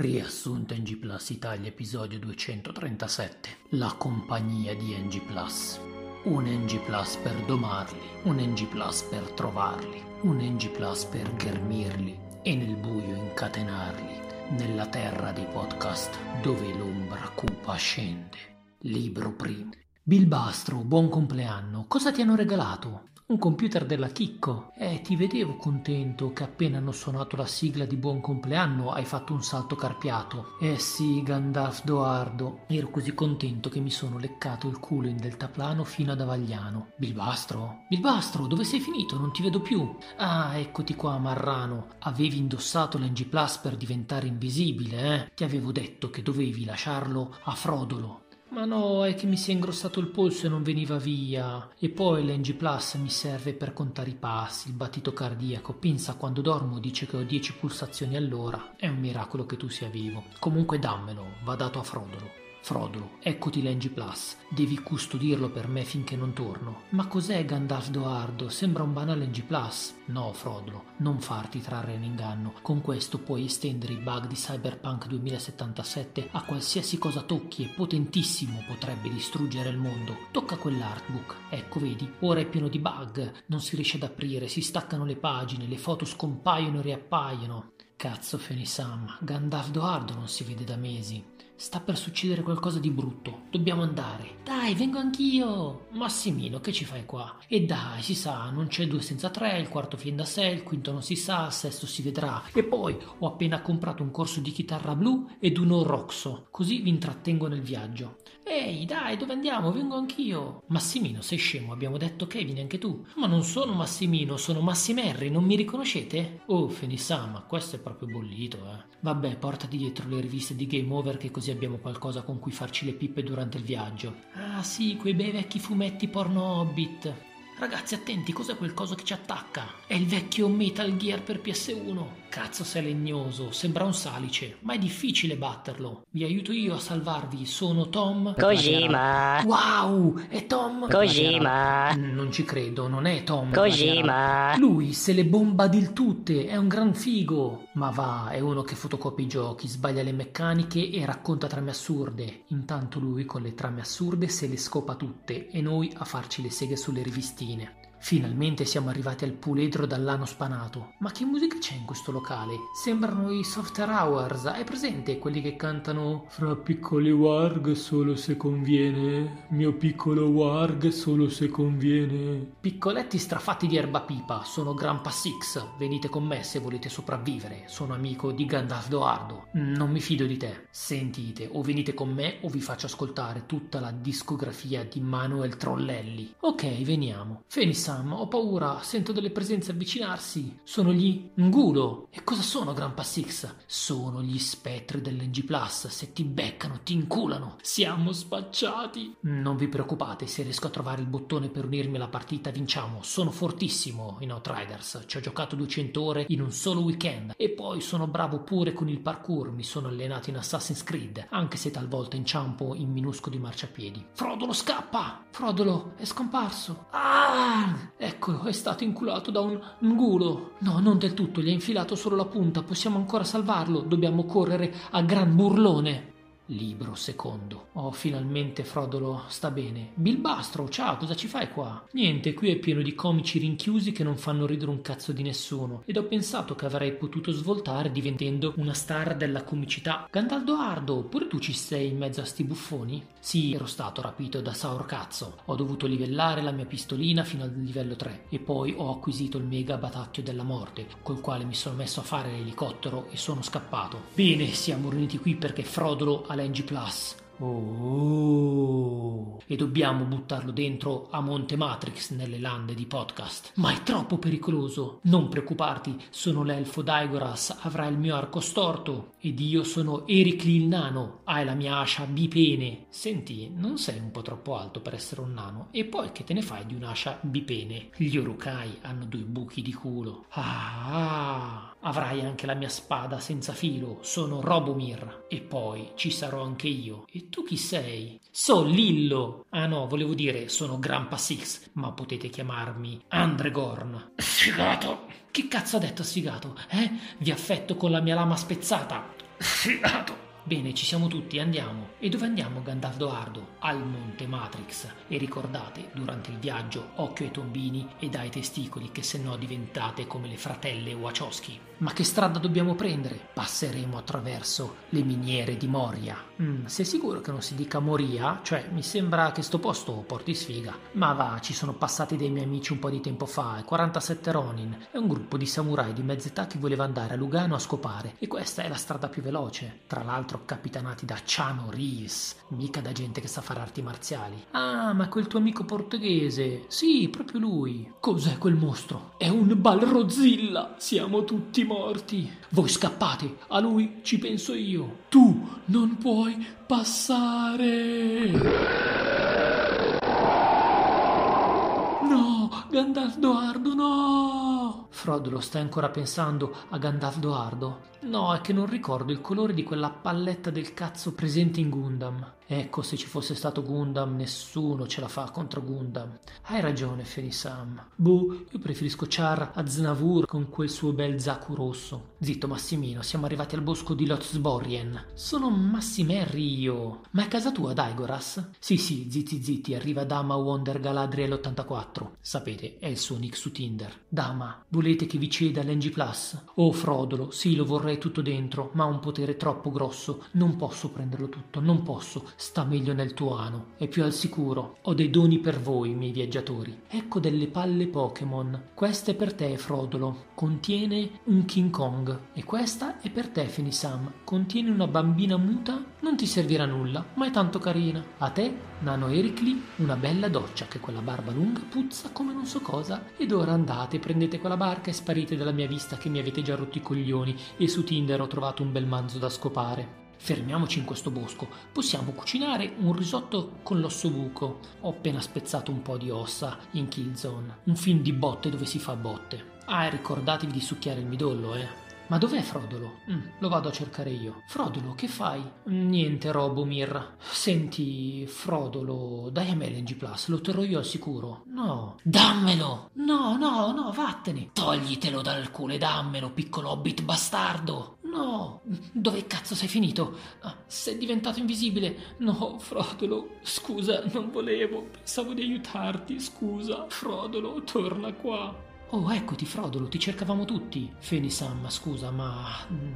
Riassunto NG+ Italia episodio 237, la compagnia di NG+. Un NG+ per domarli, un NG+ per trovarli, un NG+ per ghermirli e nel buio incatenarli, nella terra dei podcast dove l'ombra cupa scende. Libro primo. Bilbastro, buon compleanno, cosa ti hanno regalato? Un computer della Chicco. Ti vedevo contento che appena hanno suonato la sigla di buon compleanno hai fatto un salto carpiato. Sì, Gandalf Doardo, ero così contento che mi sono leccato il culo in deltaplano fino ad Avagliano. Bilbastro? Bilbastro, dove sei finito? Non ti vedo più. Ah, eccoti qua, Marrano. Avevi indossato l'NG+ per diventare invisibile, eh? Ti avevo detto che dovevi lasciarlo a Frodolo. Ma no, è che mi si è ingrossato il polso e non veniva via. E poi l'NG+ mi serve per contare i passi, il battito cardiaco. Pensa, quando dormo dice che ho 10 pulsazioni all'ora. È un miracolo che tu sia vivo. Comunque dammelo, va dato a Frodolo. Frodolo, eccoti l'NG+, devi custodirlo per me finché non torno. Ma cos'è Gandalf Doardo? Sembra un banale NG+. No, Frodolo, non farti trarre in inganno. Con questo puoi estendere i bug di Cyberpunk 2077 a qualsiasi cosa tocchi e potentissimo, potrebbe distruggere il mondo. Tocca quell'artbook. Ecco, vedi, ora è pieno di bug, non si riesce ad aprire, si staccano le pagine, le foto scompaiono e riappaiono. Cazzo, Fenisam, Gandalf Doardo non si vede da mesi. Sta per succedere qualcosa di brutto. Dobbiamo andare. Dai, vengo anch'io. Massimino, che ci fai qua? E dai, si sa, non c'è 2 senza 3, il quarto viene da sé, il quinto non si sa, il sesto si vedrà. E poi ho appena comprato un corso di chitarra blu ed uno roxo, così vi intrattengo nel viaggio. Ehi, dai, dove andiamo? Vengo anch'io. Massimino, sei scemo, abbiamo detto che vieni anche tu. Ma non sono Massimino, sono Massimerry, non mi riconoscete? Oh, Fenisama, questo è proprio bollito, eh. Vabbè, portati dietro le riviste di Game Over che così abbiamo qualcosa con cui farci le pippe durante il viaggio. Ah sì, quei bei vecchi fumetti porno Hobbit. Ragazzi, attenti, cos'è quel coso che ci attacca? È il vecchio Metal Gear per PS1. Cazzo, sei legnoso, sembra un salice, ma è difficile batterlo. Vi aiuto io a salvarvi, sono Tom Kojima. Wow, è Tom Kojima. Non ci credo, non è Tom Kojima. Lui se le bombadil tutte, è un gran figo. Ma va, è uno che fotocopia i giochi, sbaglia le meccaniche e racconta trame assurde. Intanto lui con le trame assurde se le scopa tutte e noi a farci le seghe sulle rivistine. Finalmente siamo arrivati al puledro dall'ano spanato. Ma che musica c'è in questo locale? Sembrano i Software Hours. Hai presente quelli che cantano "Fra piccoli warg solo se conviene, mio piccolo warg solo se conviene"? Piccoletti strafatti di erba pipa. Sono Grandpa Six. Venite con me se volete sopravvivere. Sono amico di Gandalf Doardo. Non mi fido di te. Sentite, o venite con me o vi faccio ascoltare tutta la discografia di Manuel Trollelli. Ok, veniamo. Fenisam, ho paura, sento delle presenze avvicinarsi. Sono gli Ngulo. E cosa sono, Grandpa Six? Sono gli spettri dell'NG+. Se ti beccano, ti inculano. Siamo spacciati. Non vi preoccupate, se riesco a trovare il bottone per unirmi alla partita, vinciamo. Sono fortissimo in Outriders. Ci ho giocato 200 ore in un solo weekend. E poi sono bravo pure con il parkour. Mi sono allenato in Assassin's Creed, anche se talvolta inciampo in minuscoli marciapiedi. Frodolo scappa! Frodolo è scomparso. Ah! Eccolo, è stato inculato da un Ngulo. No, non del tutto, gli ha infilato solo la punta. Possiamo ancora salvarlo. Dobbiamo correre a Gran Burrone. Libro secondo. Oh, finalmente Frodolo sta bene. Bilbastro, ciao, cosa ci fai qua? Niente, qui è pieno di comici rinchiusi che non fanno ridere un cazzo di nessuno, ed ho pensato che avrei potuto svoltare diventando una star della comicità. Gandaldo Ardo, pure tu ci sei in mezzo a sti buffoni? Sì, ero stato rapito da Saur Cazzo. Ho dovuto livellare la mia pistolina fino al livello 3 e poi ho acquisito il mega batacchio della morte, col quale mi sono messo a fare l'elicottero e sono scappato. Bene, siamo riuniti qui perché Frodolo ha NG+. Oh. E dobbiamo buttarlo dentro a Monte Matrix nelle lande di podcast. Ma è troppo pericoloso. Non preoccuparti, sono l'elfo Daigoras, avrà il mio arco storto. Ed io sono Eric il nano, hai la mia ascia bipene. Senti, non sei un po' troppo alto per essere un nano? E poi che te ne fai di un'ascia bipene? Gli Orukai hanno 2 buchi di culo. Ah, avrai anche la mia spada senza filo, sono Robomir. E poi ci sarò anche io. E tu chi sei? So Lillo. Ah no, volevo dire sono Grandpa Six, ma potete chiamarmi Andregorn. Sfigato! Che cazzo ha detto Sfigato? Vi affetto con la mia lama spezzata. Sfigato. Bene, ci siamo tutti, andiamo. E dove andiamo, Gandaldo Ardo? Al Monte Matrix. E ricordate, durante il viaggio, occhio ai tombini e dai testicoli, che se no diventate come le fratelle Wachowski. Ma che strada dobbiamo prendere? Passeremo attraverso le miniere di Mòria. Sei sicuro che non si dica Mòria? Cioè, mi sembra che sto posto porti sfiga. Ma va, ci sono passati dei miei amici un po' di tempo fa, i 47 Ronin. È un gruppo di samurai di mezz'età che voleva andare a Lugano a scopare, e questa è la strada più veloce. Tra l'altro capitanati da Chano Reeves, mica da gente che sa fare arti marziali. Ah, ma quel tuo amico portoghese? Sì, proprio lui. Cos'è quel mostro? È un Balrozilla. Siamo tutti morti. Voi scappate, a lui ci penso io. Tu non puoi passare. No, Gandaldo Ardo, no! Frodolo, stai ancora pensando a Gandaldo Ardo? No, è che non ricordo il colore di quella palletta del cazzo presente in Gundam. Ecco, se ci fosse stato Gundam, nessuno ce la fa contro Gundam. Hai ragione, Fenisam. Boh, io preferisco Char Aznavour con quel suo bel Zaku rosso. Zitto, Massimino, siamo arrivati al bosco di Lothlórien. Sono Massimerry io. Ma è casa tua, Daigoras? Sì, zitti, arriva Dama Wonder Galadriel 84. Sapete, è il suo nick su Tinder. Dama, volete che vi ceda l'NG+? Oh, Frodolo, sì, lo vorrei tutto dentro, ma ha un potere troppo grosso. Non posso prenderlo tutto, non posso. Sta meglio nel tuo ano, è più al sicuro. Ho dei doni per voi, miei viaggiatori. Ecco delle palle Pokémon. Questa è per te, Frodolo. Contiene un King Kong. E questa è per te, Fenisam. Contiene una bambina muta. Non ti servirà nulla, ma è tanto carina. A te, nano Ericli, una bella doccia, che quella barba lunga puzza come non so cosa. Ed ora andate, prendete quella barca e sparite dalla mia vista, che mi avete già rotto i coglioni e su Tinder ho trovato un bel manzo da scopare. Fermiamoci in questo bosco, possiamo cucinare un risotto con l'osso buco. Ho appena spezzato un po' di ossa in Killzone, un film di botte dove si fa botte. Ah, e ricordatevi di succhiare il midollo, Ma dov'è Frodolo? Lo vado a cercare io. Frodolo, che fai? Niente, Robomir. Senti, Frodolo, dai a me l'NG+, lo terrò io al sicuro. No. Dammelo! No, vattene. Toglitelo dal culo e dammelo, piccolo hobbit bastardo. No, dove cazzo sei finito? Ah, sei diventato invisibile. No, Frodolo, scusa, non volevo. Pensavo di aiutarti, scusa. Frodolo, torna qua. Oh, eccoti Frodolo, ti cercavamo tutti. Fenisam, scusa, ma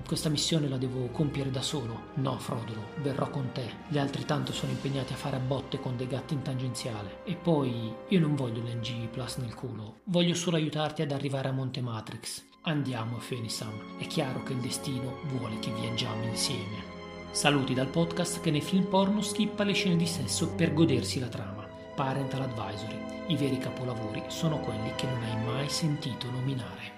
questa missione la devo compiere da solo. No, Frodolo, verrò con te. Gli altri tanto sono impegnati a fare a botte con dei gatti in tangenziale. E poi, io non voglio l'NG+ nel culo. Voglio solo aiutarti ad arrivare a Monte Matrix. Andiamo, Fenisam. È chiaro che il destino vuole che viaggiamo insieme. Saluti dal podcast che nei film porno schippa le scene di sesso per godersi la trama. Parental Advisory. I veri capolavori sono quelli che non hai mai sentito nominare.